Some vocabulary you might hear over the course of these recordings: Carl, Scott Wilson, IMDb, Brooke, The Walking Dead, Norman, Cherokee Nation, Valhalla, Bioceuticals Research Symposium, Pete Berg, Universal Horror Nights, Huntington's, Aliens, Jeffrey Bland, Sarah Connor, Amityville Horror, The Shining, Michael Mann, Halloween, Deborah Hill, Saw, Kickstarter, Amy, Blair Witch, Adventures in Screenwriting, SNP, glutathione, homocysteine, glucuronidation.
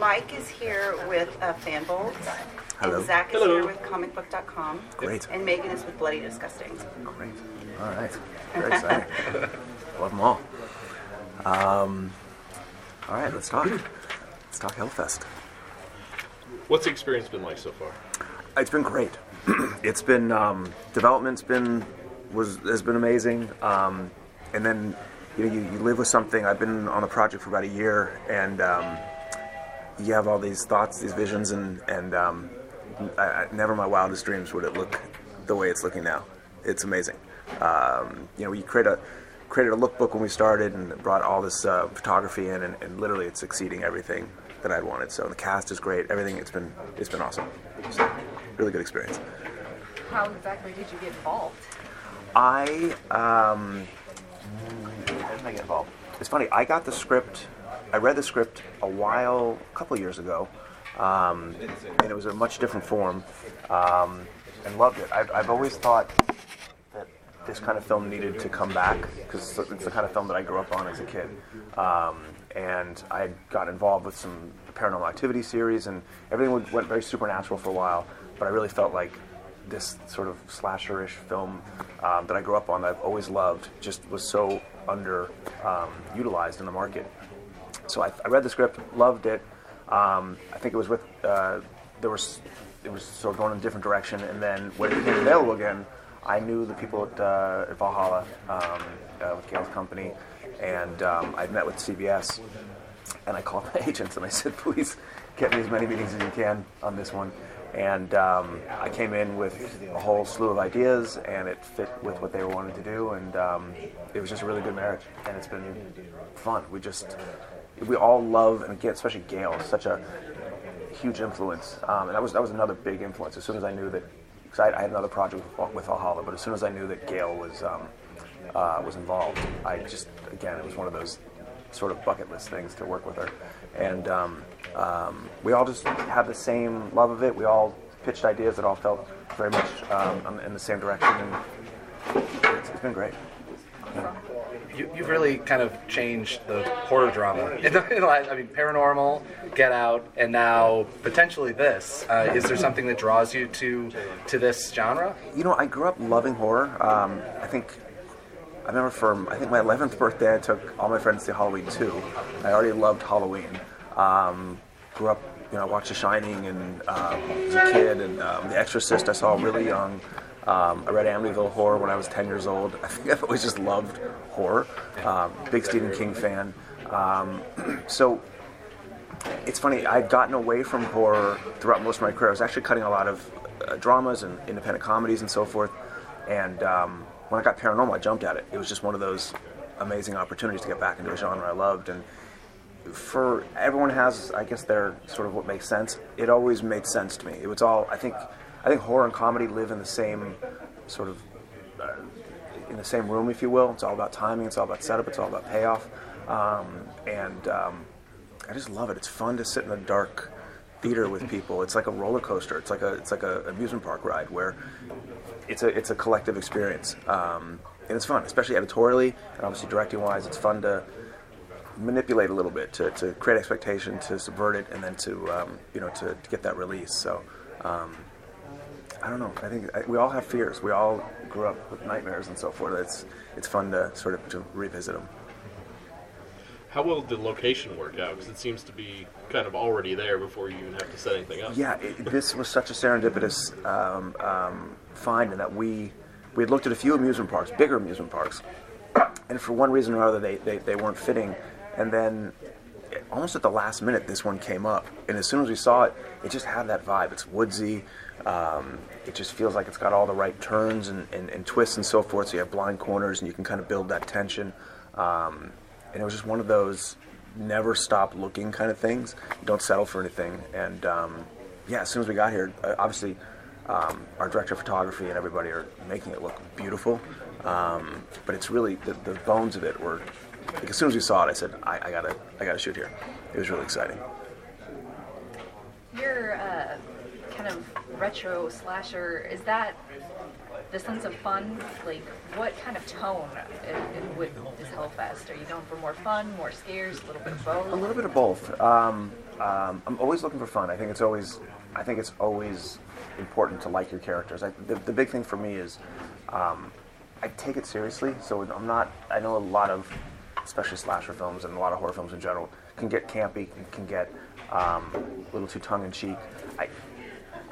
Mike is here with FanBold. Hello. Zach is here with comicbook.com. Great. And Megan is with Bloody Disgusting. Great. All right. Very exciting. Love them all. All right, let's talk. Let's talk Hellfest. What's the experience been like so far? It's been great. It's been development's been has been amazing, and then you live with something. I've been on the project for about a year, and you have all these thoughts, these visions, and never in my wildest dreams would it look the way it's looking now. It's amazing. You know, we created a lookbook when we started, and brought all this photography in, and literally it's exceeding everything that I'd wanted. So the cast is great. Everything. It's been awesome. So, really good experience. How exactly did you get involved? How did I get involved? It's funny. I got the script. I read the script a couple years ago, and it was a much different form, and loved it. I've always thought that this kind of film needed to come back because it's the kind of film that I grew up on as a kid. And I got involved with some Paranormal Activity series, and everything went very supernatural for a while. But I really felt like this sort of slasher-ish film that I grew up on, that I've always loved, just was so underutilized in the market. So I read the script, loved it. I think it was with it was sort of going in a different direction, and then when it became available again, I knew the people at Valhalla with Gail's company. And I'd met with CBS, and I called my agents and I said, please get me as many meetings as you can on this one. And I came in with a whole slew of ideas, and it fit with what they wanted to do, and it was just a really good marriage, and it's been fun. We all love, and again, especially Gail, such a huge influence, and that was another big influence. As soon as I knew that, because I had another project with Valhalla, but as soon as I knew that Gail was involved, I just, again, it was one of those sort of bucket list things to work with her. And we all just had the same love of it. We all pitched ideas that all felt very much in the same direction, and it's been great. Yeah. You've really kind of changed the horror drama. I mean, Paranormal, Get Out, and now potentially this. Is there something that draws you to this genre? You know, I grew up loving horror. I remember I think my 11th birthday, I took all my friends to Halloween 2. I already loved Halloween. Grew up, you know, I watched The Shining and as a kid, and The Exorcist I saw really young. I read Amityville Horror when I was 10 years old. I think I've always just loved horror. Big Stephen King fan. So it's funny, I've gotten away from horror throughout most of my career. I was actually cutting a lot of dramas and independent comedies and so forth. And when I got Paranormal, I jumped at it. It was just one of those amazing opportunities to get back into a genre I loved. And for everyone has, I guess, their sort of what makes sense. It always made sense to me. It was all, I think horror and comedy live in the same sort of, in the same room, if you will. It's all about timing. It's all about setup. It's all about payoff. I just love it. It's fun to sit in a dark theater with people. It's like a roller coaster. It's like a amusement park ride where it's a collective experience, and it's fun, especially editorially and obviously directing wise. It's fun to manipulate a little bit, to create expectation, to subvert it, and then to get that release. So I don't know. I think we all have fears. We all grew up with nightmares and so forth. It's fun to sort of to revisit them. How will the location work out? Because it seems to be kind of already there before you even have to set anything up. Yeah, this was such a serendipitous find in that we had looked at a few amusement parks, bigger amusement parks, and for one reason or other they weren't fitting. And then almost at the last minute, this one came up. And as soon as we saw it, it just had that vibe. It's woodsy. It just feels like it's got all the right turns and twists and so forth. So you have blind corners and you can kind of build that tension. And it was just one of those never stop looking kind of things. You don't settle for anything. And yeah, as soon as we got here, obviously our director of photography and everybody are making it look beautiful. But it's really the bones of it were. Like, as soon as we saw it, I said, I gotta shoot here. It was really exciting. Your kind of retro slasher, is that the sense of fun, like what kind of tone with this Hellfest? Are you going for more fun, more scares, a little bit of both? A little bit of both. I'm always looking for fun. I think it's always important to like your characters. The big thing for me is I take it seriously, so I'm not. I know a lot of, especially slasher films and a lot of horror films in general, can get campy, can get a little too tongue-in-cheek.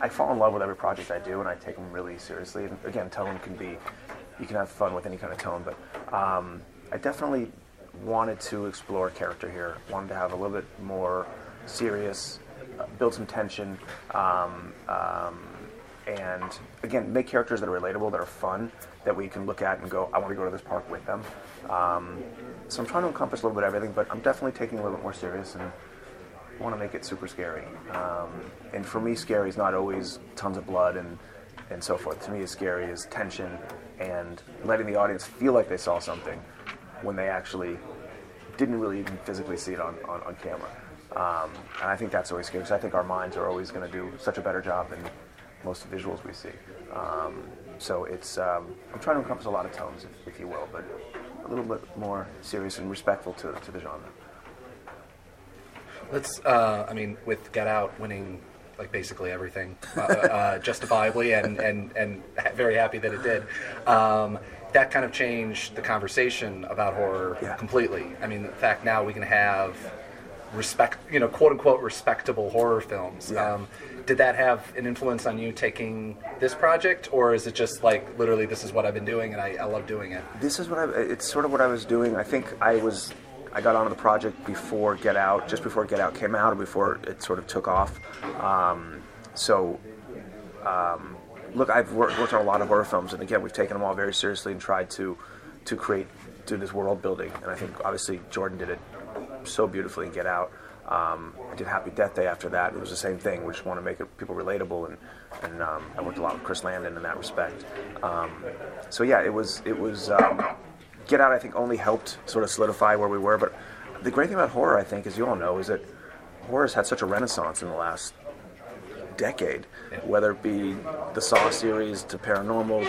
I fall in love with every project I do, and I take them really seriously. And again, tone can be, you can have fun with any kind of tone, but I definitely wanted to explore character here. Wanted to have a little bit more serious, build some tension, and again, make characters that are relatable, that are fun, that we can look at and go, I want to go to this park with them. So I'm trying to encompass a little bit of everything, but I'm definitely taking it a little bit more serious and want to make it super scary. And for me, scary is not always tons of blood and so forth. To me, scary is tension and letting the audience feel like they saw something when they actually didn't really even physically see it on camera. And I think that's always scary, because I think our minds are always going to do such a better job than most visuals we see. So it's, I'm trying to encompass a lot of tones, if you will, but a little bit more serious and respectful to the genre. Let's, I mean, with Get Out winning, like, basically everything, justifiably, and very happy that it did, that kind of changed the conversation about horror completely. I mean, in fact, now we can have quote-unquote respectable horror films. Did that have an influence on you taking this project, or is it just like, literally, this is what I've been doing, and I love doing it? This is what it's sort of what I was doing. I think I got onto the project before Get Out, just before Get Out came out, or before it sort of took off. Look, I've worked on a lot of horror films, and again, we've taken them all very seriously and tried to create, do this world building. And I think, obviously, Jordan did it so beautifully in Get Out. I did Happy Death Day after that. It was the same thing. We just want to make it people relatable, and I worked a lot with Chris Landon in that respect. Get Out, I think, only helped sort of solidify where we were. But the great thing about horror, I think, as you all know, is that horror's had such a renaissance in the last decade, whether it be the Saw series to Paranormal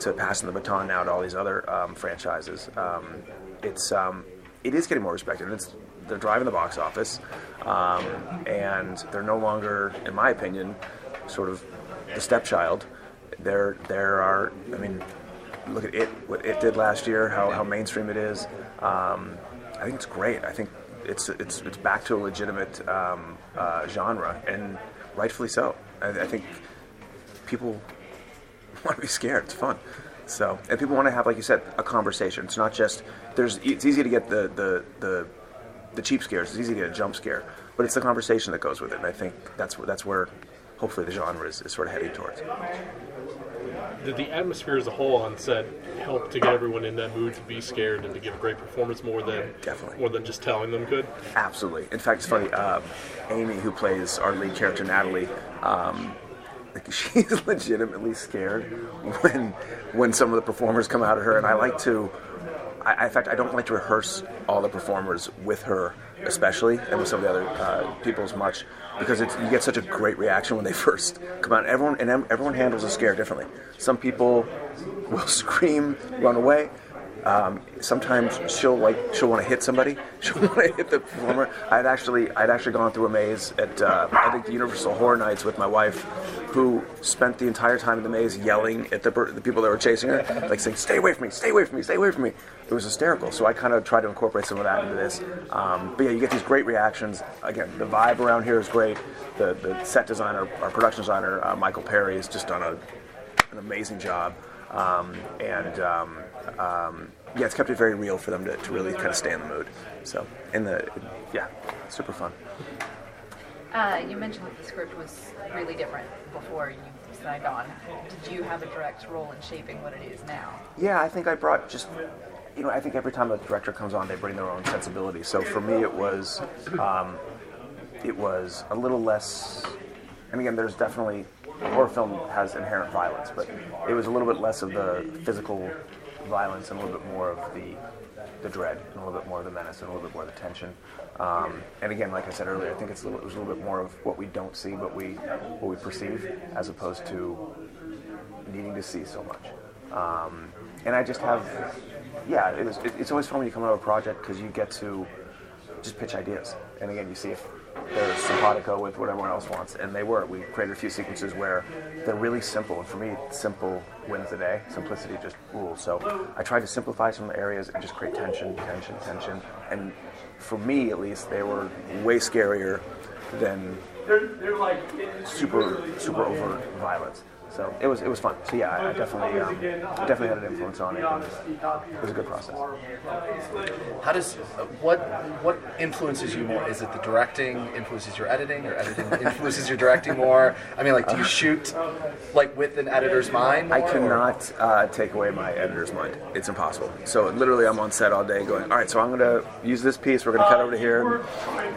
to passing the baton now to all these other franchises. It is getting more respected. They're driving the box office, and they're no longer, in my opinion, sort of the stepchild. Look at it, what it did last year, how mainstream it is. I think it's great. I think it's back to a legitimate genre, and rightfully so. I think people want to be scared. It's fun. So, and people want to have, like you said, a conversation. It's not just it's easy to get the cheap scares. It's easy to get a jump scare, but it's the conversation that goes with it. And I think that's where hopefully the genre is sort of heading towards. Did the atmosphere as a whole on set help to get everyone in that mood to be scared and to give a great performance more than just telling them could? Absolutely. In fact, it's funny. Amy, who plays our lead character, Natalie, she's legitimately scared when some of the performers come out of her. And I like to, in fact, I don't like to rehearse all the performers with her, especially, and with some of the other people as much, because you get such a great reaction when they first come out. Everyone handles a scare differently. Some people will scream, run away. Sometimes she'll want to hit somebody. She'll want to hit the performer. I'd actually gone through a maze at I think the Universal Horror Nights with my wife, who spent the entire time in the maze yelling at the people that were chasing her, like saying, "Stay away from me! Stay away from me! Stay away from me!" It was hysterical. So I kind of tried to incorporate some of that into this. But yeah, you get these great reactions. Again, the vibe around here is great. The set designer, our production designer, Michael Perry, has just done an amazing job. Yeah, it's kept it very real for them to really kind of stay in the mood. So, super fun. You mentioned that the script was really different before you signed on. Did you have a direct role in shaping what it is now? Yeah, I think I brought I think every time a director comes on, they bring their own sensibility. So for me, it was a little less, and again, there's definitely, horror film has inherent violence, but it was a little bit less of the physical violence and a little bit more of the dread and a little bit more of the menace and a little bit more of the tension. And again, like I said earlier, I think it was a little bit more of what we don't see, but what we perceive, as opposed to needing to see so much. And I just have, yeah, it's always fun when you come out of a project because you get to just pitch ideas. And again, you see if they're simpatico with what everyone else wants. And they were. We created a few sequences where they're really simple. And for me, simple wins the day. Simplicity just rules. So I tried to simplify some of the areas and just create tension, tension, tension. And for me, at least, they were way scarier than super overt violence. So it was fun. So yeah, I definitely had an influence on it. It was a good process. How does what influences you more? Is it the directing influences your editing, or editing influences your directing more? I mean, like, do you shoot like with an editor's mind? More, I cannot take away my editor's mind. It's impossible. So literally, I'm on set all day going, all right, so I'm gonna use this piece. We're gonna cut over to here,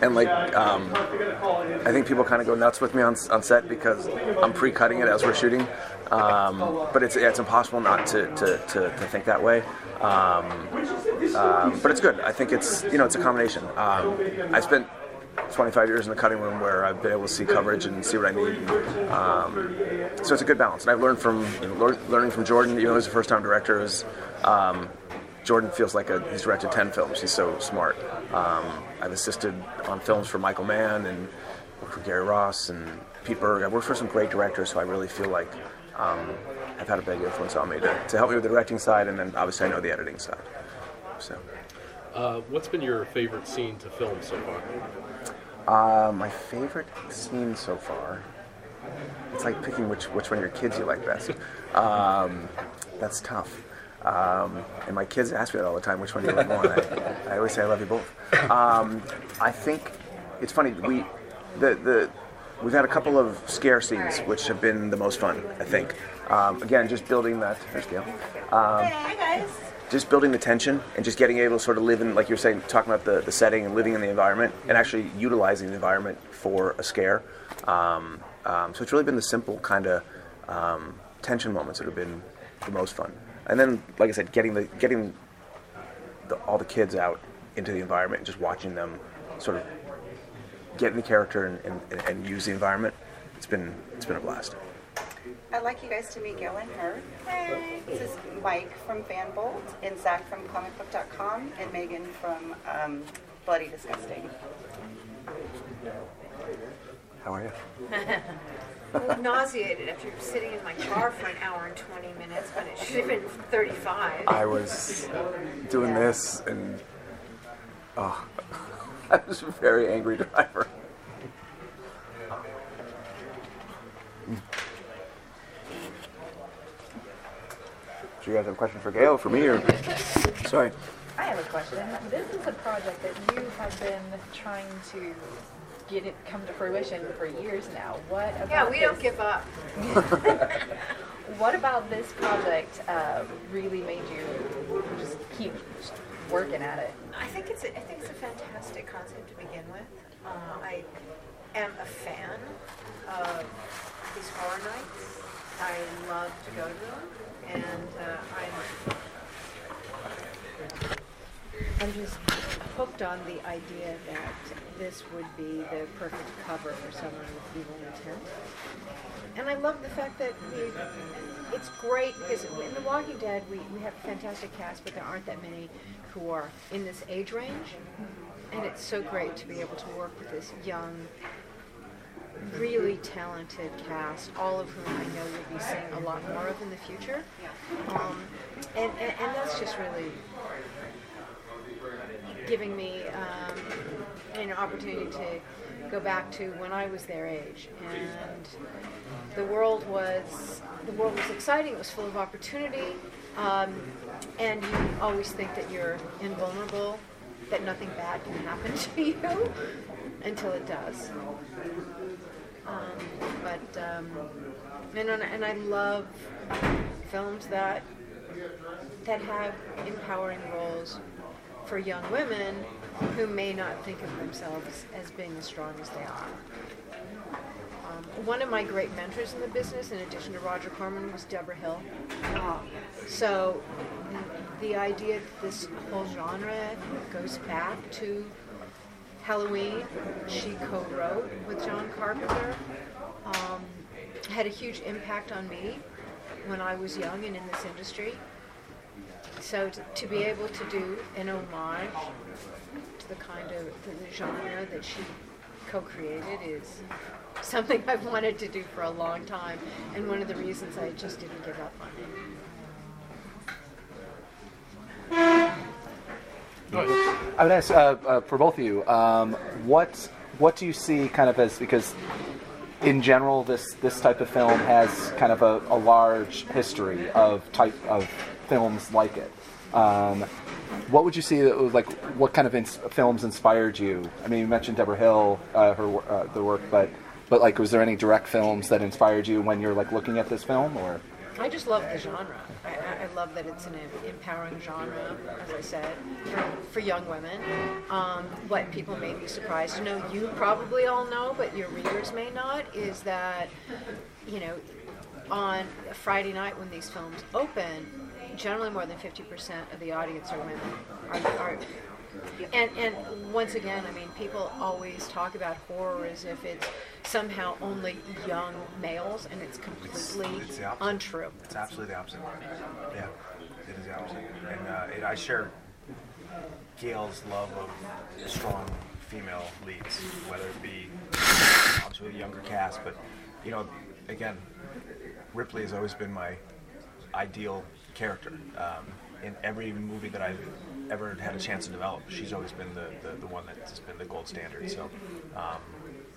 and like I think people kind of go nuts with me on set because I'm pre-cutting it as we're shooting. But it's impossible not to think that way. But it's good. I think it's a combination. I spent 25 years in the cutting room where I've been able to see coverage and see what I need. So it's a good balance. And I've learned from learning from Jordan. You know, he's a first-time director. Jordan feels like he's directed 10 films. He's so smart. I've assisted on films for Michael Mann and for Gary Ross and Pete Berg. I worked for some great directors who I really feel like have had a big influence on me to help me with the directing side, and then obviously I know the editing side. So, what's been your favorite scene to film so far? My favorite scene so far? It's like picking which one of your kids you like best. That's tough. And my kids ask me that all the time, which one do you like more? I always say I love you both. I think it's funny, we've had a couple of scare scenes, which have been the most fun, I think. Again, just building that. There's Gail. Hi, guys. Just building the tension and just getting able to sort of live in, like you were saying, talking about the setting and living in the environment and actually utilizing the environment for a scare. So it's really been the simple kind of tension moments that have been the most fun. And then, like I said, getting all the kids out into the environment and just watching them sort of get in the character and use the environment. It's been a blast. I'd like you guys to meet Gail and her. Hey. This is Mike from FanBold, and Zach from comicbook.com, and Megan from Bloody Disgusting. How are you? I'm nauseated after sitting in my car for an hour and 20 minutes, but it should have been 35. I was doing this and... oh. I was a very angry driver. Do you guys have a question for Gail, for me, or? Sorry. I have a question. This is a project that you have been trying to get it come to fruition for years now. What about don't give up. What about this project really made you just keep working at it? I think it's a fantastic concept to begin with. I am a fan of these horror nights. I love to go to them, and I'm just hooked on the idea that this would be the perfect cover for someone with evil intent. And I love the fact that it's great, because in The Walking Dead, we have a fantastic cast, but there aren't that many who are in this age range. And it's so great to be able to work with this young, really talented cast, all of whom I know we'll be seeing a lot more of in the future. And that's just really giving me an opportunity to go back to when I was their age, and the world was exciting. It was full of opportunity, and you always think that you're invulnerable, that nothing bad can happen to you until it does. And I love films that have empowering roles for young women who may not think of themselves as being as strong as they are. One of my great mentors in the business, in addition to Roger Corman, was Deborah Hill. So the idea that this whole genre goes back to Halloween, she co-wrote with John Carpenter, had a huge impact on me. when I was young and in this industry. So to be able to do an homage to the kind of the genre that she co-created is something I've wanted to do for a long time, and one of the reasons I just didn't give up on it. I would ask for both of you, what do you see kind of as, because in general this type of film has kind of a large history of type of films like it. What would you see that was like? What kind of films inspired you? I mean, you mentioned Deborah Hill, the work, but like, was there any direct films that inspired you when you're like looking at this film? Or I just love the genre. I love that it's an empowering genre, as I said, for young women. What people may be surprised to know, you probably all know, but your readers may not, is that, you know, on a Friday night when these films open, generally more than 50% of the audience are women. And once again, I mean, people always talk about horror as if it's somehow only young males, and it's completely untrue. It's absolutely the opposite. Yeah, it is the opposite. And I share Gail's love of strong female leads, whether it be obviously the younger cast, but, you know, again, Ripley has always been my ideal character. In every movie that I've ever had a chance to develop, she's always been the one that's been the gold standard. So,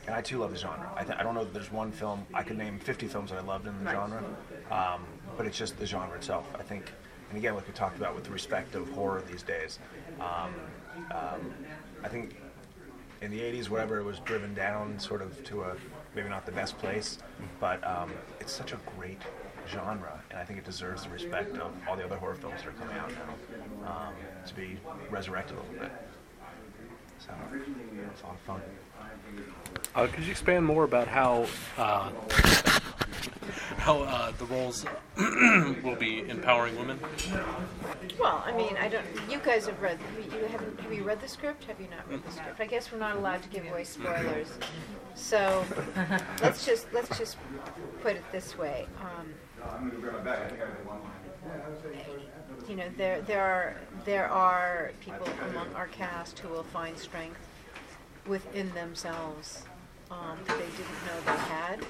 and I too love the genre. I don't know that there's one film, I could name 50 films that I loved in the genre, but it's just the genre itself, I think. And again, like we talked about with the respect of horror these days, I think in the 80s, whatever, it was driven down sort of to a, maybe not the best place, but it's such a great genre, and I think it deserves the respect of all the other horror films that are coming out now, to be resurrected a little bit. So, it's a lot of fun. Could you expand more about how the roles will be empowering women? Well, I mean, I don't. You guys have read. You haven't. Have you read the script? Have you not read the script? I guess we're not allowed to give away spoilers. So let's just put it this way. You know, there are people among our cast who will find strength within themselves that they didn't know they had,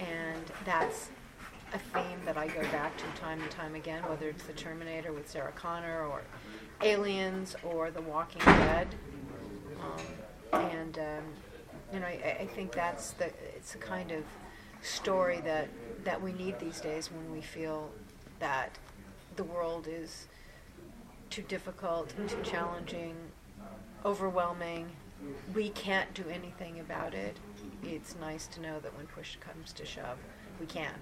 and that's a theme that I go back to time and time again, whether it's The Terminator with Sarah Connor, or Aliens, or The Walking Dead, you know, I think that's it's a kind of story that we need these days when we feel that the world is too difficult, too challenging, overwhelming. We can't do anything about it. It's nice to know that when push comes to shove, we can.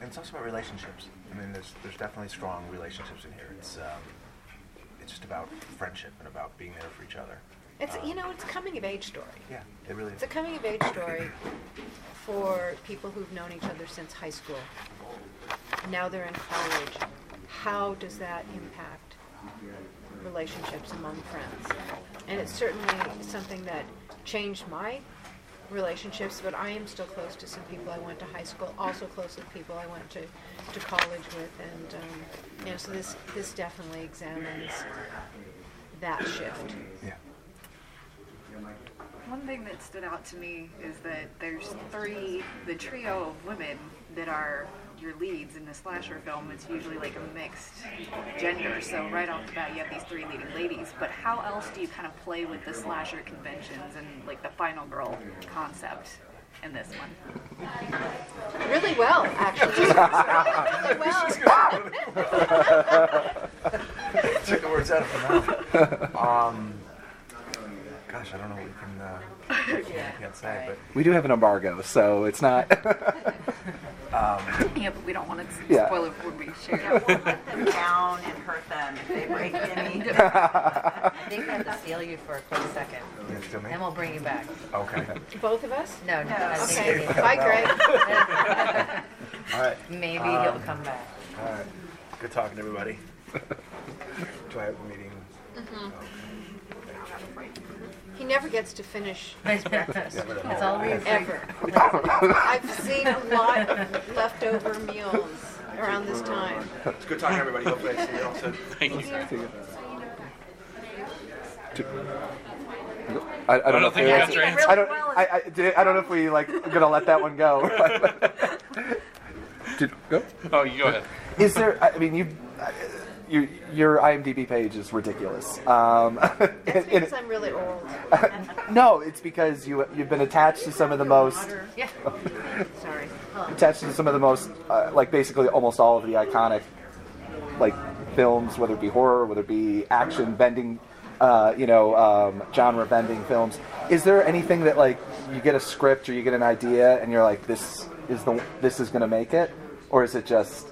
And it's also about relationships. I mean, there's definitely strong relationships in here. It's just about friendship and about being there for each other. It's, you know, it's a coming-of-age story. Yeah, it really is. It's a coming-of-age story for people who've known each other since high school. Now they're in college. How does that impact relationships among friends? And it's certainly something that changed my relationships, but I am still close to some people I went to high school, also close with people I went to college with, and you know, so this definitely examines that shift. Yeah. One thing that stood out to me is that there's the trio of women that are your leads in the slasher film. It's usually like a mixed gender, so right off the bat you have these three leading ladies, but how else do you kind of play with the slasher conventions and like the final girl concept in this one? Really well, actually. Took the words out of her mouth. Gosh, I don't know what we can, can't say, but we do have an embargo, so it's not. Yeah, but we don't want to spoil it when we share. We'll let them down and hurt them if they break any. They have to seal you for a quick second. Then we'll bring you back. Okay. Both of us? No, no. Okay. Bye, Greg. All right. Maybe he'll come back. All right. Good talking to everybody. Do I have a meeting? Mm-hmm. Okay. have a break. He never gets to finish his breakfast. It's always ever. I've seen a lot of leftover meals around this time. It's a good talking, everybody. Hopefully I see you all soon. Thank you. I don't know if we like gonna let that one go. Go. Oh, you go ahead. Is there? I mean, your IMDb page is ridiculous. That's because I'm really old. No, it's because you've been attached to some of the most. Yeah. Sorry. Attached to some of the most, like basically almost all of the iconic, like films, whether it be horror, whether it be action, bending. Genre-bending films. Is there anything that, like, you get a script or you get an idea and you're like, this is going to make it? Or is it just...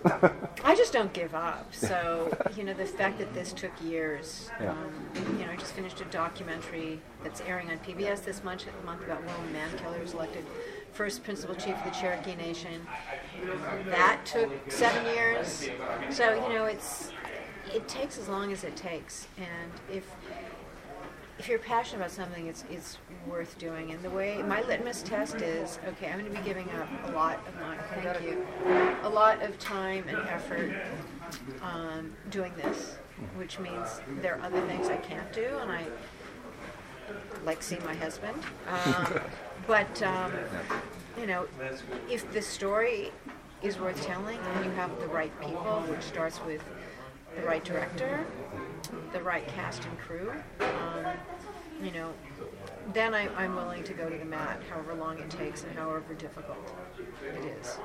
I just don't give up. So, you know, the fact that this took years. Yeah. You know, I just finished a documentary that's airing on PBS this month about Will Mankiller, who's elected first principal chief of the Cherokee Nation. That took 7 years. So, you know, it takes as long as it takes, and if you're passionate about something, it's worth doing. And the way my litmus test is, okay, I'm going to be giving up a lot of time and effort doing this, which means there are other things I can't do, and I like seeing my husband. You know, if the story is worth telling, and you have the right people, which starts with the right director, the right cast and crew, you know, then I'm willing to go to the mat, however long it takes and however difficult it is.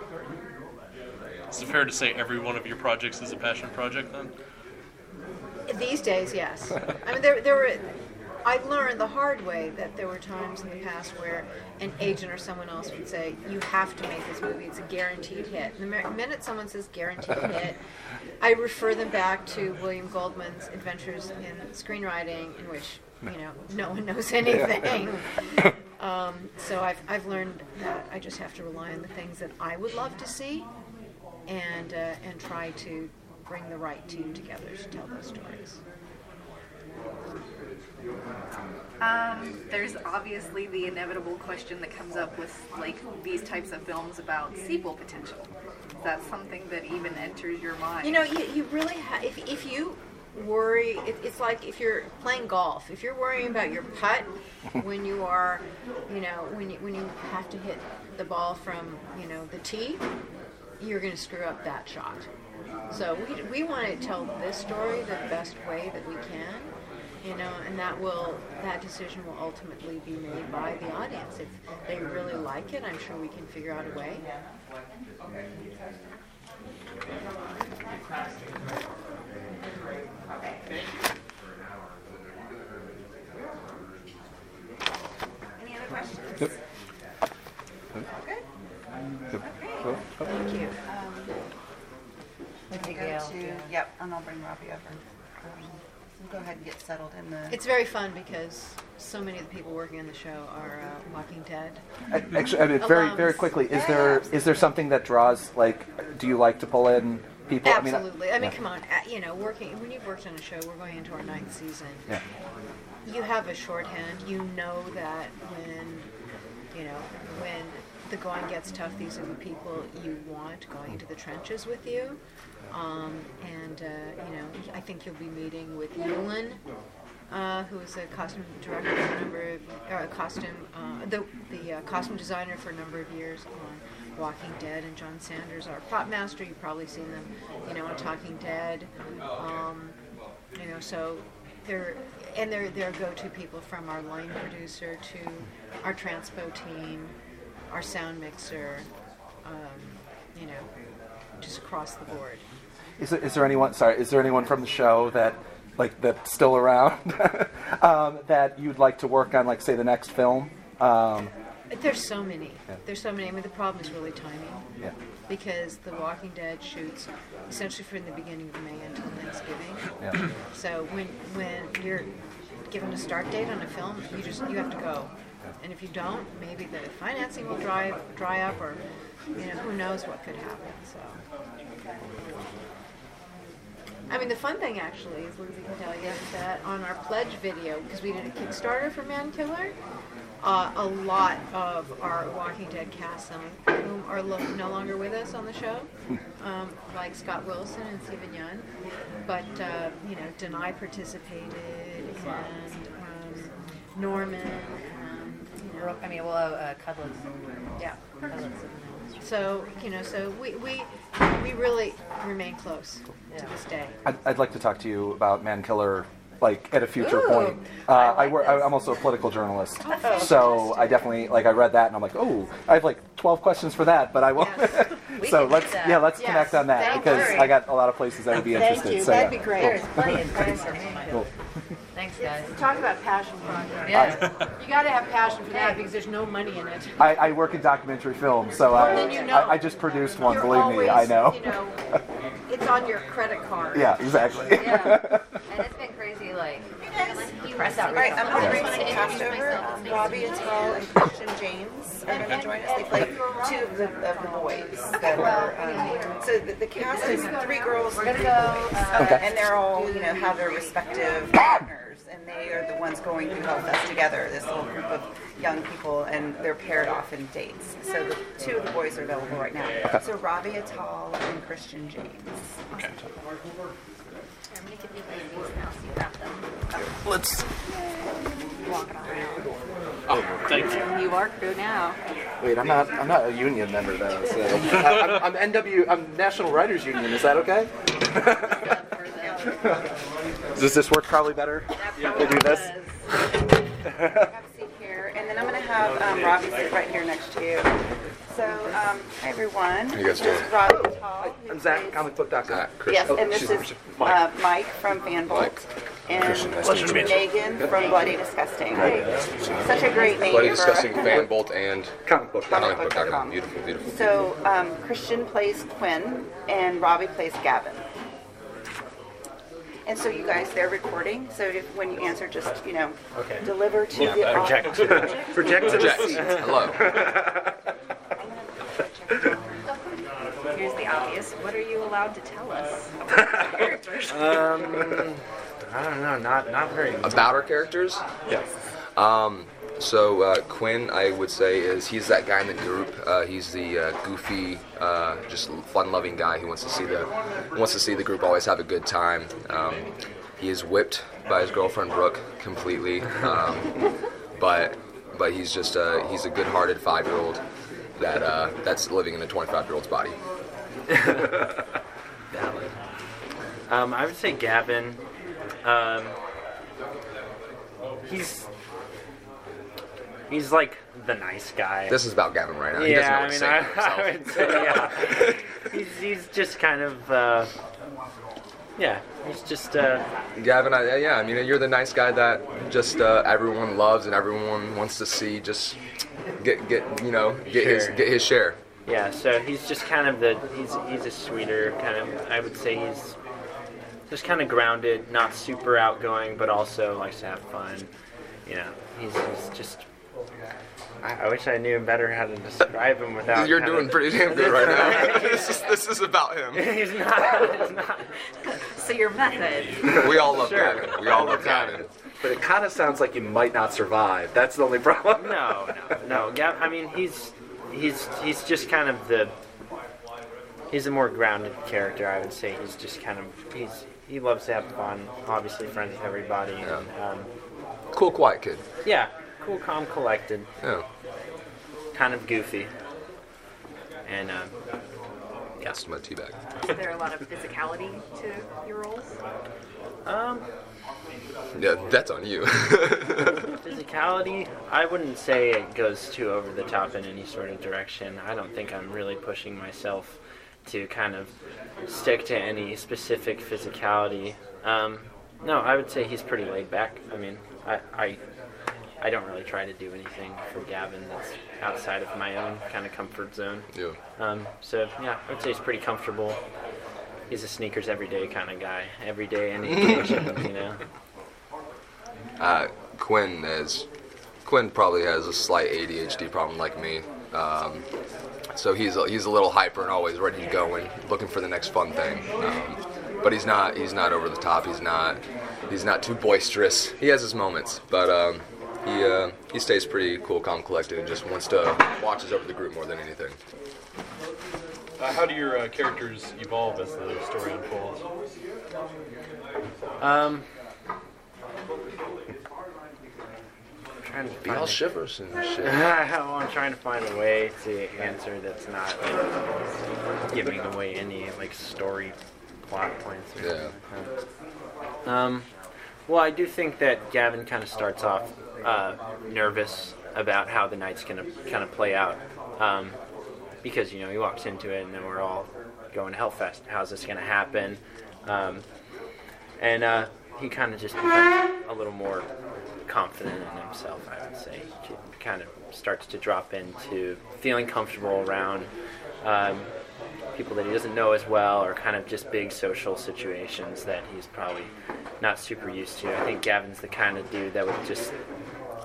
Is it fair to say every one of your projects is a passion project then? These days, yes. I mean, I learned the hard way that there were times in the past where an agent or someone else would say, you have to make this movie, it's a guaranteed hit. And the minute someone says guaranteed hit, I refer them back to William Goldman's Adventures in Screenwriting, in which, you know, no one knows anything. So I've learned that I just have to rely on the things that I would love to see and try to bring the right team together to tell those stories. There's obviously the inevitable question that comes up with like these types of films about sequel potential. Is that something that even enters your mind? You know, you really have, if you worry, it's like if you're playing golf, if you're worrying about your putt when you are, you know, when you have to hit the ball from, you know, the tee, you're going to screw up that shot. So we want to tell this story the best way that we can. You know, and that decision will ultimately be made by the audience. If they really like it, I'm sure we can figure out a way. Any other questions? Yep. Good? Yep. Okay. Thank you. Thank you, Gail. Yep, and I'll bring Robbie over. Go ahead and get settled in the... It's very fun because so many of the people working on the show are Walking Dead. Actually, I mean, very, very quickly, is there something that draws, like, do you like to pull in people? Absolutely. I mean, come on. You know, when you've worked on a show, we're going into our 9th season. Yeah. You have a shorthand. You know that when the going gets tough, these are the people you want going into the trenches with you. You know, I think you'll be meeting with Yulin, who is a costume director for a number of costume designer for a number of years on Walking Dead, and John Sanders, our prop master. You've probably seen them, you know, on Talking Dead. You know, so they're go-to people, from our line producer to our transpo team, our sound mixer, you know, just across the board. Is there anyone from the show that, like, that's still around that you'd like to work on, like, say, the next film? There's so many. Yeah. There's so many. I mean, the problem is really timing. Yeah. Because The Walking Dead shoots essentially from the beginning of May until Thanksgiving. Yeah. So when you're given a start date on a film, you have to go. And if you don't, maybe the financing will dry up, or, you know, who knows what could happen. So. I mean, the fun thing actually is, Lindsay can tell you, is that on our pledge video, because we did a Kickstarter for Mankiller, a lot of our Walking Dead cast, some of whom are no longer with us on the show, like Scott Wilson and Steven Yeun, but you know, Denai participated, and Norman, you know, I mean, well, Cudlitz, yeah, Cudlitz. So, you know, so we really remain close to this day. I'd like to talk to you about Mankiller, like, at a future point. I'm also a political journalist, so I definitely, like, I read that and I'm like, oh, I have like 12 questions for that, but I won't. Yes. So let's connect on that, because I got a lot of places that would be interested. Thank you. So, that'd be great. There's plenty of time for Mankiller. Thanks, guys. Talk about passion projects. Yeah. You got to have passion for that, because there's no money in it. I work in documentary film, so I just produced one. Believe me, I know. You know, it's on your credit card. Yeah, exactly. Yeah. And it's been crazy, like. You guys, press out. All right, I'm going to pass over. Robbie Attell and Christian James are going to join us. They play two of the boys. Okay. So the cast is three girls. We're going to go, and they're all, you know, have their respective partners. And they are the ones going through Hellfest together, this little group of young people, and they're paired off in dates. So the two of the boys are available right now. Okay. So Robbie Attell and Christian James. Okay. I'm going to give you these now so you grab them. Okay. Let's walk it around. Oh, thank you. You are crew now. Wait, I'm not a union member though. So I'm National Writers Union. Is that okay? Does this work probably better? They do this. Have a seat here, and then I'm going to have Robbie sit right here next to you. So, hi everyone. How you guys doing? This is Robbie Attell. I'm Zach, comicbook.com. Yes, and this is Mike from FanBold. And Megan from Bloody Disgusting. Such a great name. Bloody Disgusting, FanBolt, and comicbook.com. Beautiful, beautiful. So Christian plays Quinn, and Robbie plays Gavin. And so you guys, they're recording. So if, when you answer, just deliver to the project. Project to the seat. Hello. Here's the obvious. What are you allowed to tell us about the characters? I don't know, not very much. About our characters? Yes. So Quinn, I would say, he's that guy in the group. He's the goofy, just fun-loving guy who wants to see the group always have a good time. He is whipped by his girlfriend Brooke completely, but he's just he's a good-hearted 5-year-old that that's living in a 25-year-old's body. Valid. I would say Gavin. He's like the nice guy. This is about Gavin right now. Yeah, he doesn't know what to say about himself. I would say, yeah. he's just kind of, yeah, he's just, Gavin, yeah, I mean, you're the nice guy that just everyone loves and everyone wants to see just get his share. Yeah, so he's just kind of he's a sweeter kind of, I would say he's just kind of grounded, not super outgoing, but also likes to have fun. You know, he's just. I wish I knew better how to describe him without. You're doing pretty damn good right now. This is about him. He's not. It's not. So your method. We all love Gavin. Sure. We all love Gavin. But it kind of sounds like you might not survive. That's the only problem. No. Gavin. I mean, he's just kind of the. He's a more grounded character, I would say. He's just kind of he loves to have fun. Obviously, friends with everybody. Yeah. And, cool, quiet kid. Yeah, cool, calm, collected. Yeah. Kind of goofy. And yeah. That's my teabag. Is there a lot of physicality to your roles? Yeah, that's on you. Physicality, I wouldn't say it goes too over the top in any sort of direction. I don't think I'm really pushing myself to kind of stick to any specific physicality. No, I would say he's pretty laid back. I mean, I don't really try to do anything for Gavin that's outside of my own kind of comfort zone. Yeah. So yeah, I would say he's pretty comfortable. He's a sneakers every day kind of guy. Every day, any occasion, you know. Quinn probably has a slight ADHD problem like me. So he's a little hyper and always ready to go and looking for the next fun thing. but he's not over the top. He's not too boisterous. He has his moments, but he stays pretty cool, calm, collected, and just wants to watches over the group more than anything. How do your characters evolve as the story unfolds? All shivers and shit. Well, I'm trying to find a way to answer that's not like giving away any like story plot points. Or something. Well, I do think that Gavin kind of starts off nervous about how the night's gonna kind of play out, because you know he walks into it and then we're all going to Hellfest. How's this gonna happen? And he kind of just becomes a little more confident in himself, I would say. He kind of starts to drop into feeling comfortable around people that he doesn't know as well, or kind of just big social situations that he's probably not super used to. I think Gavin's the kind of dude that would just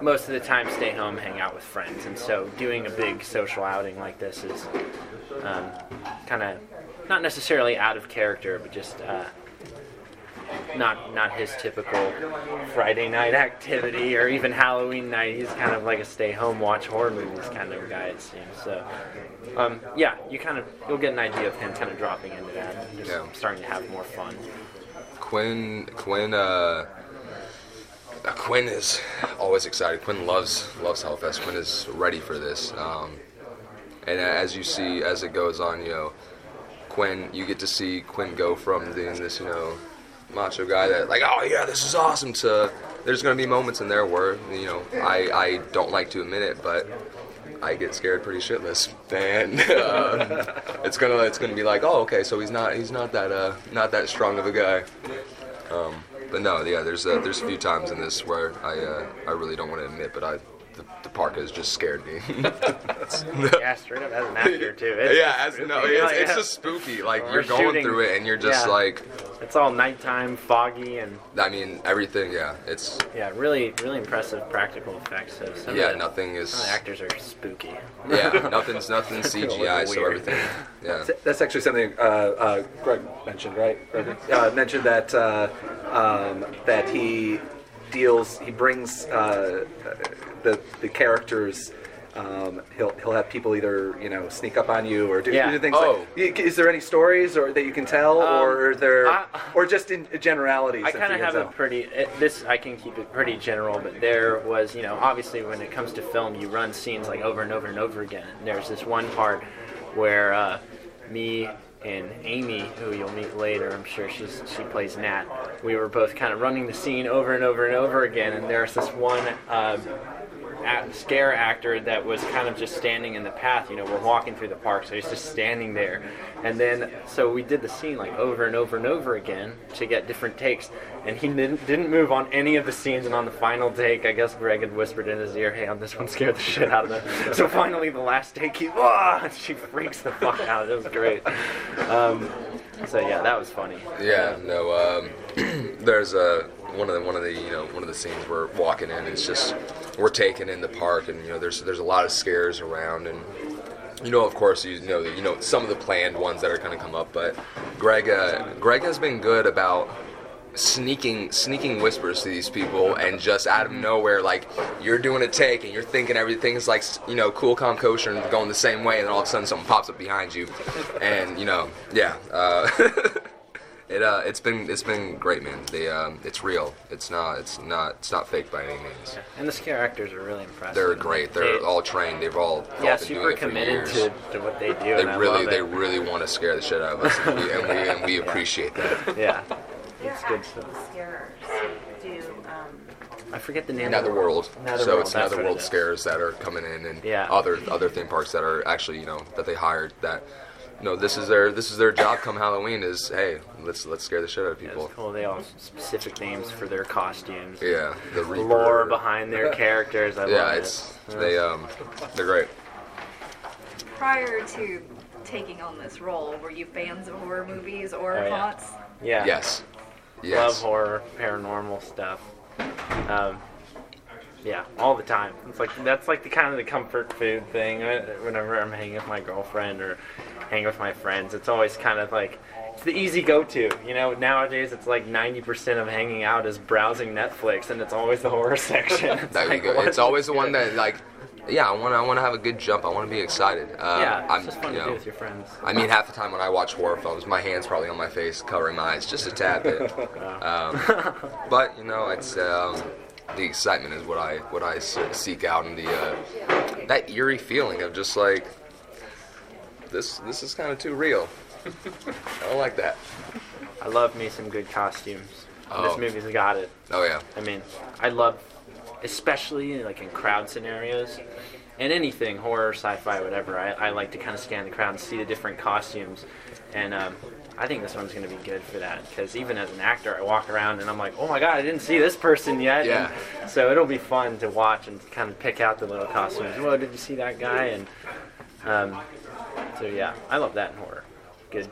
most of the time stay home, hang out with friends, and so doing a big social outing like this is kind of not necessarily out of character, but just not his typical Friday night activity or even Halloween night. He's kind of like a stay home, watch horror movies kind of guy, it seems. So yeah, you'll get an idea of him kind of dropping into that and just starting to have more fun. Quinn is always excited. Quinn loves Hellfest. Quinn is ready for this. And as you see, as it goes on, you know, you get to see Quinn go from being this, you know, macho guy that like, oh yeah, this is awesome, to there's gonna be moments in there where, you know, I don't like to admit it, but I get scared pretty shitless, and it's gonna be like, oh okay, so he's not that not that strong of a guy. But no, yeah, there's a few times in this where I really don't want to admit, but the parka has just scared me. Yeah, straight up as an actor too. It's just spooky. Like you're going through it and you're just like, it's all nighttime, foggy, and I mean everything. Yeah, it's really, really impressive practical effects. So some of the actors are spooky. Yeah, nothing's CGI, so everything. Yeah, that's actually something Greg mentioned, right? Greg mentioned that that he deals. He brings the characters. He'll have people either, you know, sneak up on you or do things. Is there any stories or that you can tell, or there, or just in generalities? I kind of have I can keep it pretty general, but there was, you know, obviously when it comes to film, you run scenes like over and over and over again. And there's this one part where me and Amy, who you'll meet later, I'm sure she plays Nat. We were both kind of running the scene over and over and over again, and there's this one. Scare actor that was kind of just standing in the path. You know, we're walking through the park, so he's just standing there. And then, so we did the scene like over and over and over again to get different takes. And he didn't move on any of the scenes. And on the final take, I guess Greg had whispered in his ear, "Hey, on this one, scared the shit out of them." So finally, the last take, she freaks the fuck out. It was great. So yeah, that was funny. Yeah, there's one of the scenes we're walking in, and it's just we're taken in the park, and you know there's a lot of scares around, and you know of course you know some of the planned ones that are going to come up, but Greg has been good about sneaking whispers to these people, and just out of nowhere, like you're doing a take and you're thinking everything's like, you know, cool, calm, kosher, and going the same way, and then all of a sudden something pops up behind you, and you know, yeah. It's been great, man. It's real. It's not fake by any means. Yeah. And the scare actors are really impressive. They're great. They're all trained. They've all been doing it for years. Super committed to what they do. They really want to scare the shit out of us, and we appreciate that. Yeah, it's good stuff. I forget the name. Netherworld. So it's Netherworld scares that are coming in, and other theme parks that are actually, you know, that they hired that. No, this is their job come Halloween is, hey, let's scare the shit out of people. That's cool. They all have specific names for their costumes. Yeah, the Reaper. Lore behind their characters. They're great. Prior to taking on this role, were you fans of horror movies or haunts? Yeah. Yes. Love horror, paranormal stuff. Yeah, all the time. It's like that's like the kind of the comfort food thing. Whenever I'm hanging with my girlfriend or hang with my friends. It's always kind of like, it's the easy go-to. You know, nowadays it's like 90% of hanging out is browsing Netflix, and it's always the horror section. It's always the one that, like, yeah, I want to have a good jump. I want to be excited. Yeah, it's just fun to do with your friends. I mean, half the time when I watch horror films, my hand's probably on my face, covering my eyes just a tad bit. But you know, it's the excitement is what I seek out, and the that eerie feeling of just like this is kind of too real. I don't like that. I love me some good costumes. Oh. This movie's got it. Oh yeah. I mean, I love. Especially like in crowd scenarios and anything, horror, sci-fi, whatever. I like to kind of scan the crowd and see the different costumes, and I think this one's going to be good for that, because even as an actor I walk around and I'm like, oh my god, I didn't see this person yet. Yeah. And so it'll be fun to watch and kind of pick out the little costumes. Well, did you see that guy? And so yeah, I love that in horror. Good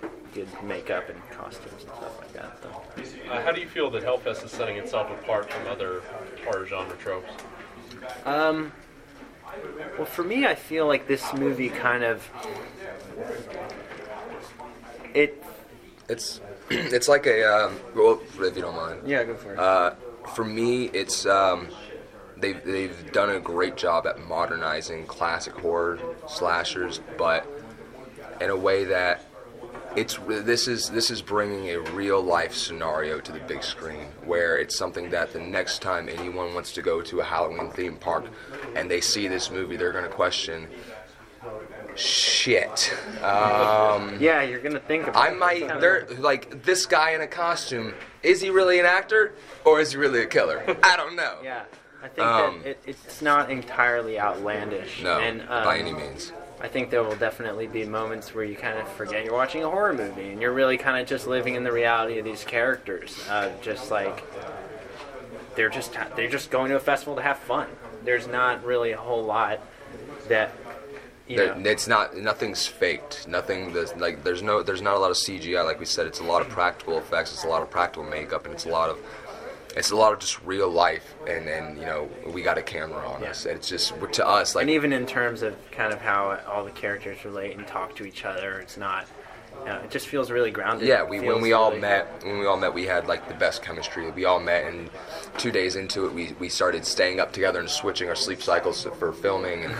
makeup and costumes and stuff like that. How do you feel that Hellfest is setting itself apart from other horror genre tropes? Well, for me, I feel like this movie kind of it's like a well, if you don't mind. Yeah, go for it. For me, it's they've done a great job at modernizing classic horror slashers, but in a way that. This is bringing a real life scenario to the big screen, where it's something that the next time anyone wants to go to a Halloween theme park and they see this movie, they're going to question, shit. Yeah, you're going to think about it. They're like, this guy in a costume, is he really an actor or is he really a killer? I don't know. Yeah, I think that it's not entirely outlandish. No, and, by any means. I think there will definitely be moments where you kind of forget you're watching a horror movie and you're really kind of just living in the reality of these characters. Just like, they're just going to a festival to have fun. There's not really a whole lot that, you know. Nothing's faked. There's not a lot of CGI, like we said. It's a lot of practical effects, it's a lot of practical makeup, and it's a lot of just real life, and you know, we got a camera on us. It's just, to us, like... And even in terms of kind of how all the characters relate and talk to each other, it's not... it just feels really grounded. Yeah, when we all met, we had, like, the best chemistry. We all met, and 2 days into it, we started staying up together and switching our sleep cycles for filming, and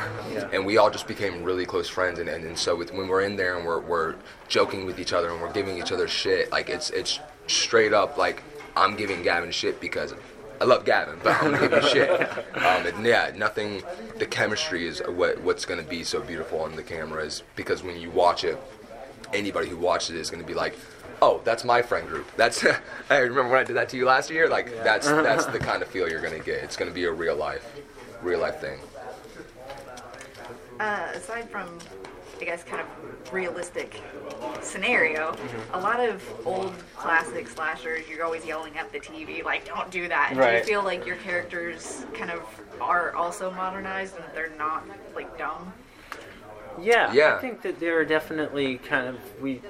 and we all just became really close friends. And so when we're in there and we're joking with each other and we're giving each other shit, like, it's straight up, like... I'm giving Gavin shit because I love Gavin, but I'm giving shit. The chemistry is what's going to be so beautiful on the camera, is because when you watch it, anybody who watches it is going to be like, oh, that's my friend group. That's I remember when I did that to you last year. Like, that's the kind of feel you're going to get. It's going to be a real life thing. Aside from, I guess, kind of realistic scenario, a lot of old classic slashers, you're always yelling at the TV, like, don't do that. Right. Do you feel like your characters kind of are also modernized and they're not, like, dumb? Yeah. I think that there are definitely kind of, we've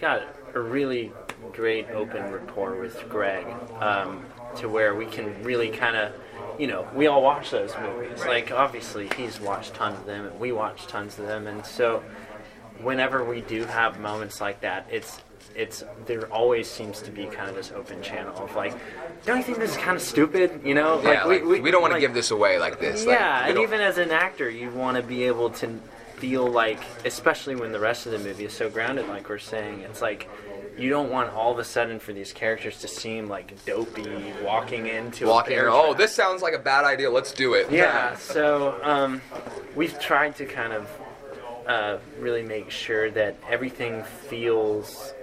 got a really great open rapport with Greg, to where we can really kind of, we all watch those movies. Like, obviously, he's watched tons of them, and we watch tons of them, and so whenever we do have moments like that, it's there always seems to be kind of this open channel of, like, don't you think this is kind of stupid? We don't want to give this away like this. Yeah, and even as an actor, you want to be able to feel like, especially when the rest of the movie is so grounded, like we're saying, it's like, you don't want all of a sudden for these characters to seem like dopey walking in. Oh, this sounds like a bad idea. Let's do it. Yeah. So we've tried to kind of really make sure that everything feels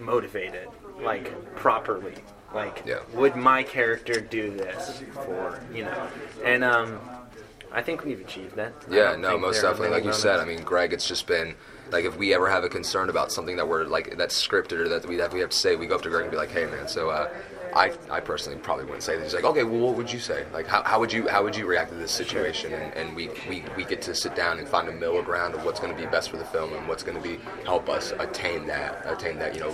motivated, like properly. Like, would my character do this for and I think we've achieved that. Yeah. No. Most definitely. Like you said. I mean, Greg, it's just been. Like, if we ever have a concern about something that we're, like, that's scripted or that we have to say, we go up to Greg and be like, hey, man, so I personally probably wouldn't say this. He's like, okay, well, what would you say? Like, how would you react to this situation? And we get to sit down and find a middle ground of what's going to be best for the film and what's going to help us attain that,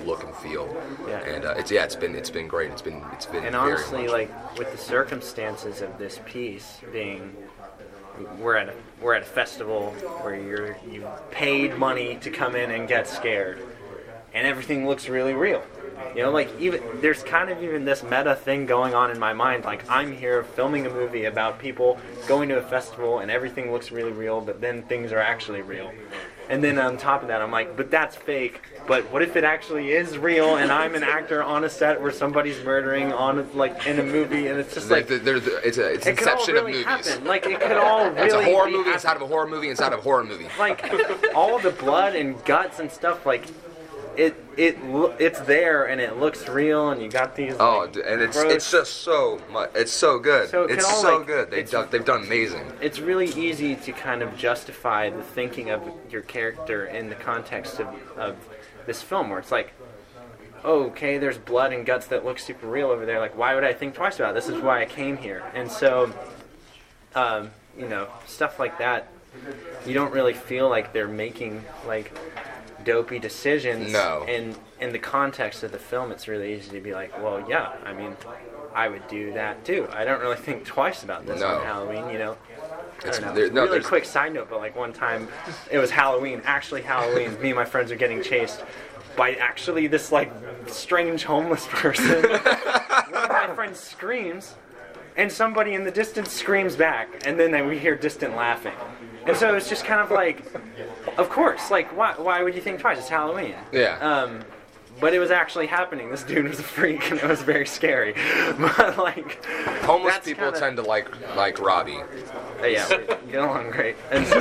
look and feel. Yeah. And it's been great. It's been. And honestly, like, with the circumstances of this piece being we're at a festival where you paid money to come in and get scared, and everything looks really real. You know, like, even there's kind of even this meta thing going on in my mind. Like, I'm here filming a movie about people going to a festival, and everything looks really real, but then things are actually real. And then on top of that, I'm like, but that's fake. But what if it actually is real, and I'm an actor on a set where somebody's murdering on, like, in a movie, and it's just like it's inception of movies. Happen. Like, it could all really. It's a horror movie inside of a horror movie inside of a horror movie. Like, all the blood and guts and stuff, like. It's there and it looks real, and you got these. Oh, like, and it's just so much. It's so good. So it's so good. They've done amazing. It's really easy to kind of justify the thinking of your character in the context of this film, where it's like, oh, okay, there's blood and guts that look super real over there. Like, why would I think twice about it? This is why I came here. And so, you know, stuff like that. You don't really feel like they're making like. Dopey decisions. No. And in the context of the film, it's really easy to be like, well, yeah, I mean, I would do that too. I don't really think twice about this on Halloween, you know. It's, I don't know. Really quick side note, but like one time, it was Halloween, actually Halloween, me and my friends are getting chased by actually this like strange homeless person. One of my friends screams, and somebody in the distance screams back, and then we hear distant laughing. And so it's just kind of like, of course, like, why would you think twice? It's Halloween. Yeah. But it was actually happening. This dude was a freak, and it was very scary. But, like... Homeless people kinda... tend to like Robbie. Yeah, we get along great. And so,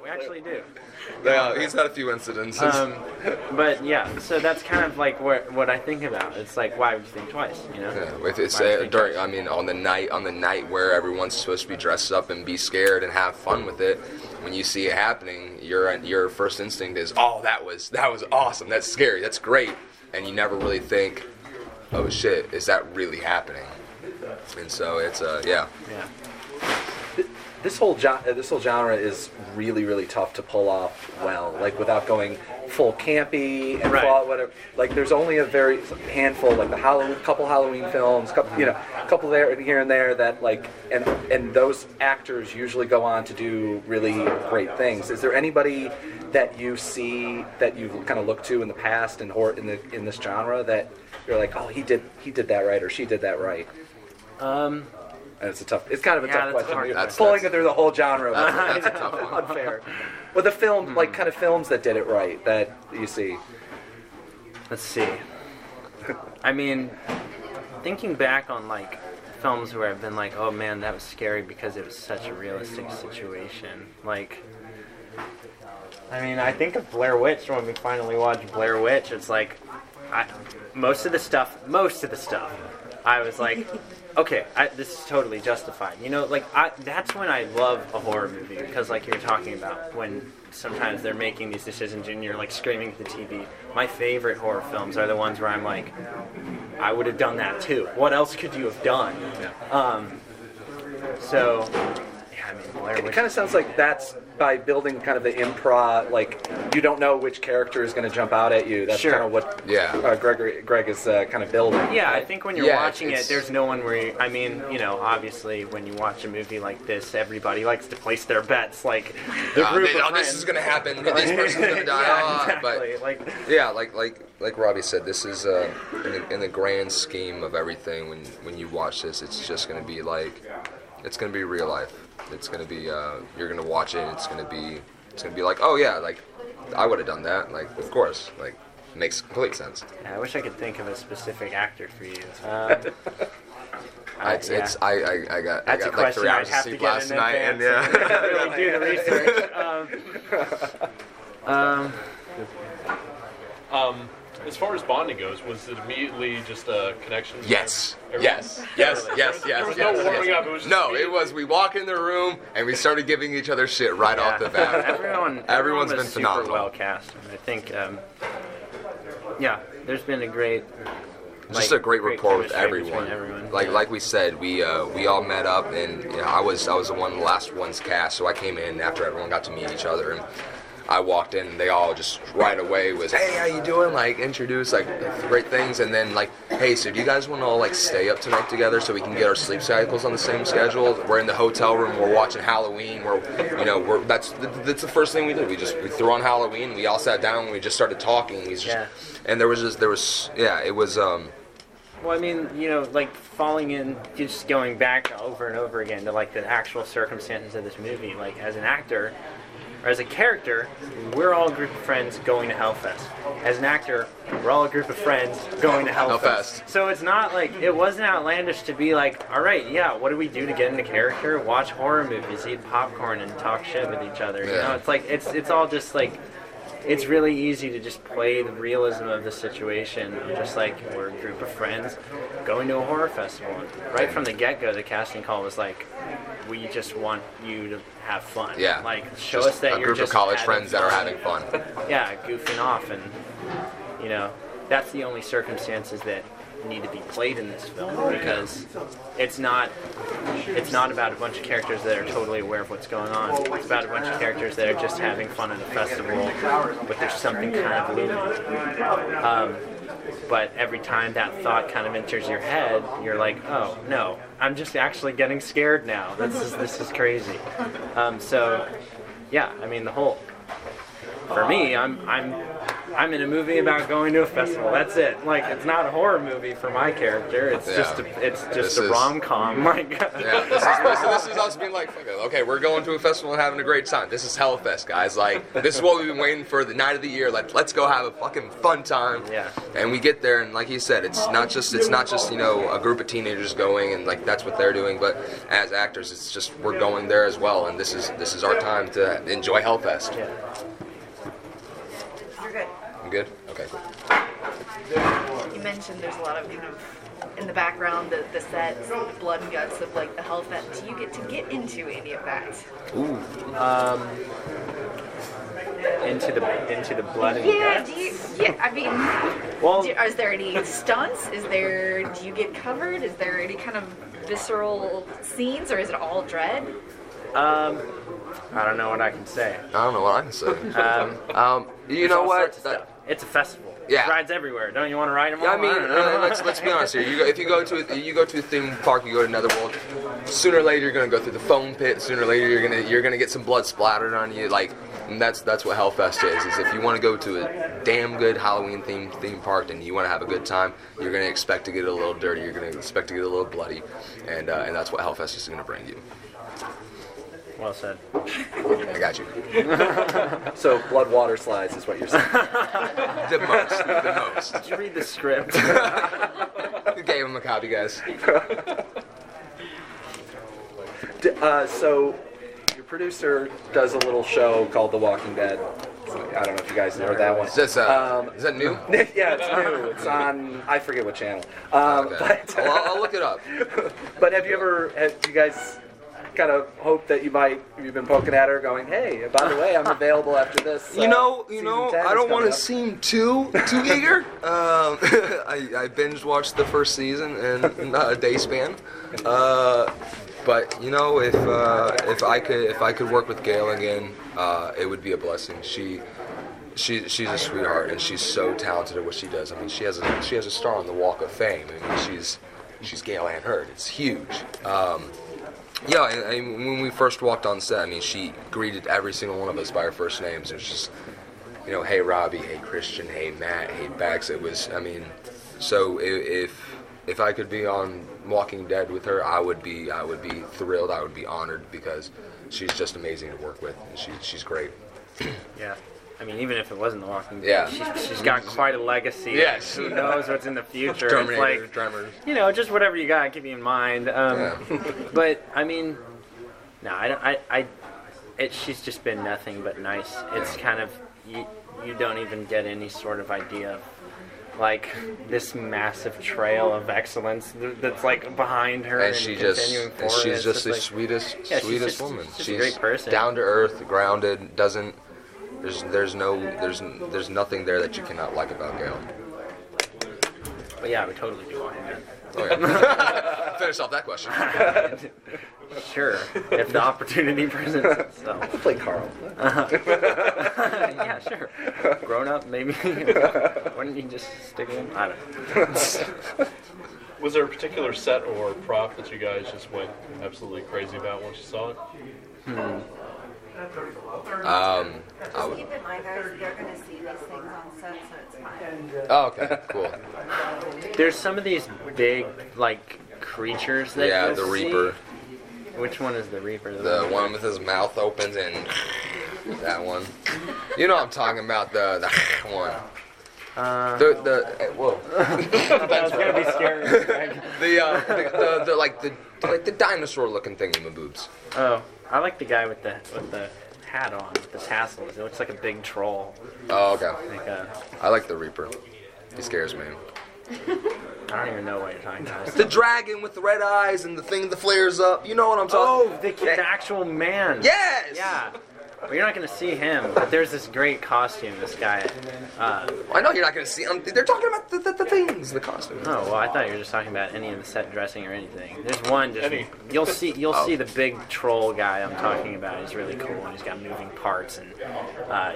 we actually do. Yeah, he's had a few incidences. But, yeah, so that's kind of, like, what I think about. It's like, why would you think twice, you know? Yeah, it's during, I mean, on the night where everyone's supposed to be dressed up and be scared and have fun with it, when you see it happening, your first instinct is, oh, that was awesome, that's scary, that's great. And you never really think, oh, shit, is that really happening? And so it's, yeah. Yeah. This whole genre is really, really tough to pull off well, like without going full campy and right. whatever. Like there's only a very handful, like couple Halloween films, couple there here and there that like, and those actors usually go on to do really great things. Is there anybody that you see that you've kind of looked to in the past and in this genre that you're like, oh, he did that right or she did that right? It's kind of a tough question. Pulling it through the whole genre. That's a tough one. Unfair. Well, the film, like kind of films that did it right that you see. Let's see. I mean, thinking back on like films where I've been like, oh man, that was scary because it was such a realistic situation. Like, I mean, I think of Blair Witch when we finally watched Blair Witch. It's like, most of the stuff, I was like. Okay, this is totally justified. You know, like, that's when I love a horror movie, because like you're talking about, when sometimes they're making these decisions and you're like screaming at the TV. My favorite horror films are the ones where I'm like, I would have done that too. What else could you have done? Yeah. So, yeah, I mean, Blair Witch. It kind of sounds like that's by building kind of the improv, like, you don't know which character is going to jump out at you. That's kind of what Greg is kind of building. Yeah, right? I think when you're watching it, there's no one where you, I mean, you know, obviously when you watch a movie like this, everybody likes to place their bets. Like, the group of friends, this is going to happen. This person's going to die. Exactly. But, like Robbie said, this is, in the grand scheme of everything, when you watch this, it's just going to be like, it's going to be real life. It's going to be, you're going to watch it, and it's going to be like, oh yeah, like, I would have done that, like, of course, like, makes complete sense. Yeah, I wish I could think of a specific actor for you. I got like 3 hours of sleep last night, and really do the research. As far as bonding goes, was it immediately just a connection? Yes. Yes. There was no warming up. It was just we walk in the room and we started giving each other shit off the bat. Everyone's been phenomenal. Super well cast. I think, there's been a great... Just a great rapport with everyone. Like we said, we all met up, and you know, I was the last one's cast, so I came in after everyone got to meet each other, and I walked in, and they all just right away was, hey, how you doing? Like, introduced, like, great things, and then, like, hey, so do you guys want to all like stay up tonight together so we can get our sleep cycles on the same schedule? We're in the hotel room, we're watching Halloween, we're, you know, that's the first thing we did. We threw on Halloween, we all sat down, and we just started talking. And it was well, I mean, you know, like falling in, just going back over and over again to like the actual circumstances of this movie. Like as an actor, or as a character, we're all a group of friends going to Hellfest. As an actor, we're all a group of friends going to Hellfest. So it's not like, it wasn't outlandish to be like, all right, yeah, what do we do to get into character? Watch horror movies, eat popcorn, and talk shit with each other. Yeah. You know, it's like, it's all just like, it's really easy to just play the realism of the situation. Just like we're a group of friends going to a horror festival. Right from the get-go, the casting call was like, we just want you to have fun. Yeah. Like, show us that you're just a group of college friends that are having fun. Yeah, goofing off. And, you know, that's the only circumstances that need to be played in this film, because it's not about a bunch of characters that are totally aware of what's going on. It's about a bunch of characters that are just having fun at a festival, but there's something kind of looming. But every time that thought kind of enters your head, you're like, oh no, I'm just actually getting scared now. This is crazy. So yeah, I mean, the whole, for me, I'm in a movie about going to a festival. That's it. Like, it's not a horror movie for my character. It's just a rom-com. Like, yeah, this is us being like, okay, we're going to a festival and having a great time. This is Hellfest, guys. Like, this is what we've been waiting for, the night of the year. Like, let's go have a fucking fun time. Yeah. And we get there, and like he said, it's not just you know, a group of teenagers going and like that's what they're doing, but as actors, it's just we're going there as well, and this is our time to enjoy Hellfest. Yeah. Good? Okay, cool. You mentioned there's a lot of kind of in the background, the sets, the blood and guts of like the Hellfest. Do you get to get into any of that? Ooh. Into the blood and guts? Is there any stunts? Do you get covered? Is there any kind of visceral scenes, or is it all dread? I don't know what I can say. You know what? It's a festival. Yeah. Rides everywhere. Don't you want to ride them all? Yeah, I mean, let's be honest here. If you go to a theme park, you go to Netherworld. Sooner or later, you're gonna go through the foam pit. Sooner or later, you're gonna get some blood splattered on you. Like, and that's what Hellfest is. Is if you want to go to a damn good Halloween theme park and you want to have a good time, you're gonna expect to get a little dirty. You're gonna expect to get a little bloody, and that's what Hellfest is gonna bring you. Well said. I got you. So blood water slides is what you're saying. The most. Did you read the script? You gave him a copy, guys. So your producer does a little show called The Walking Dead. I don't know if you guys know that one. Is that new? Yeah, it's new. It's on, I forget what channel. Okay. But I'll look it up. But have you guys kind of hope that you've been poking at her, going, hey, by the way, I'm available after this. You know, I don't want to seem too eager. I binge watched the first season in not a day span, but you know, if I could work with Gail again, it would be a blessing. She's a sweetheart, and she's so talented at what she does. I mean, she has a star on the Walk of Fame. I mean, she's Gail Ann Hurd. It's huge. Yeah, and when we first walked on set, I mean, she greeted every single one of us by our first names. It was just, you know, hey Robbie, hey Christian, hey Matt, hey Bax. It was, I mean, so if I could be on Walking Dead with her, I would be thrilled. I would be honored, because she's just amazing to work with. And she's great. Yeah. I mean, even if it wasn't The Walking Dead, she's got quite a legacy. Yes. She knows what's in the future. Terminator, drummers. You know, just whatever you got, keep in mind. But, I mean, no, she's just been nothing but nice. It's kind of, you don't even get any sort of idea of, like, this massive trail of excellence that's, like, behind her and continuing forward. And she's just the sweetest woman. She's a great person. Down to earth, grounded, doesn't... There's nothing there that you cannot like about Gail. But yeah, I would totally be Walking Dead. Oh yeah. Finish off that question. Sure, if the opportunity presents itself. I could play Carl. Yeah, sure. Grown up, maybe. Why didn't you just stick with him? I don't know. Was there a particular set or prop that you guys just went absolutely crazy about once you saw it? Just keep in mind, guys, you're going to see these things on set, so it's fine. Oh, okay, cool. There's some of these big, like, creatures that yeah, the Reaper. Which one is the Reaper? The one with his mouth open and that one. You know what I'm talking about, the one. Whoa. That's gonna be scary. The dinosaur-looking thing in the boobs. Oh, I like the guy with the hat on, with the tassels. It looks like a big troll. Oh, okay. I like the Reaper. He scares me. I don't even know what you're talking about. The dragon with the red eyes and the thing that flares up. You know what I'm talking about. Oh, the actual man. Yes! Yeah. Well, you're not going to see him, but there's this great costume, this guy. I know you're not going to see him. They're talking about the things, the costumes. Oh, well, I thought you were just talking about any of the set dressing or anything. There's one just... You'll see the big troll guy I'm talking about. He's really cool, and he's got moving parts, and,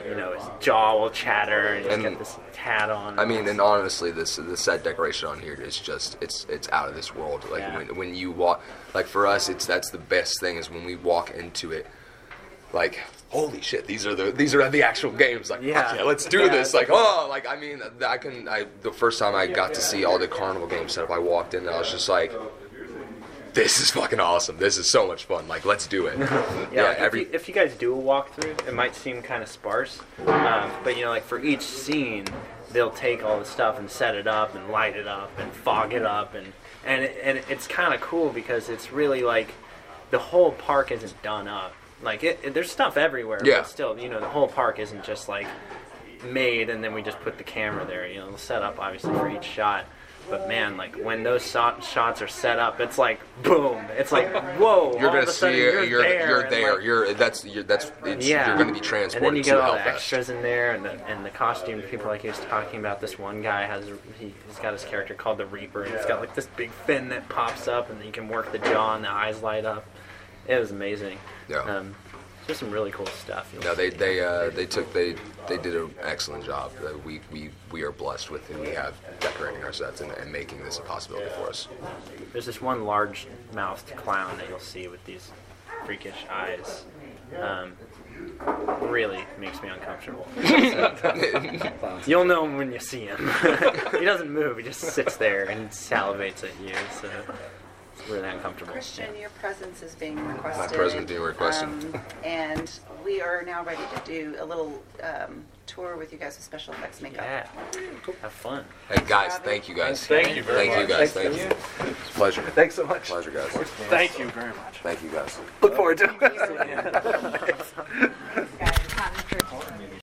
you know, his jaw will chatter, and he's got this hat on. I mean, and honestly, the set decoration on here is just... It's out of this world. Like, yeah. when you walk... Like, for us, that's the best thing, is when we walk into it, like... Holy shit! These are the actual games. Like, yeah, okay, let's do this. Like, oh, like I mean, I can. The first time I got to see all the carnival game setup, I walked in and I was just like, this is fucking awesome. This is so much fun. Like, let's do it. If you guys do a walkthrough, it might seem kind of sparse, but you know, like for each scene, they'll take all the stuff and set it up and light it up and fog it up and it's kind of cool because it's really like the whole park isn't done up. Like, there's stuff everywhere, but still, you know, the whole park isn't just, like, made, and then we just put the camera there, you know, set up, obviously, for each shot. But, man, like, when those shots are set up, it's like, boom. It's like, whoa, you're going to see it, you're there. Like, you're going to be transported. And then you get all the extras in there, and the costume people, like he was talking about, this one guy he's got his character called the Reaper, and he's got, like, this big fin that pops up, and then you can work the jaw, and the eyes light up. It was amazing. Yeah. Just some really cool stuff. No, they did an excellent job. We are blessed with who we have decorating our sets and making this a possibility for us. There's this one large-mouthed clown that you'll see with these freakish eyes. Really makes me uncomfortable. You'll know him when you see him. He doesn't move. He just sits there and salivates at you. So. Really uncomfortable. Christian, your presence is being requested. My presence being requested. And we are now ready to do a little tour with you guys with special effects makeup. Yeah. Cool. Have fun. Hey, guys, thank you guys. Thank you very much. Thank you guys. It's a pleasure. Thanks so much. Pleasure, guys. Thank you very much. Thank you guys. Look forward to it.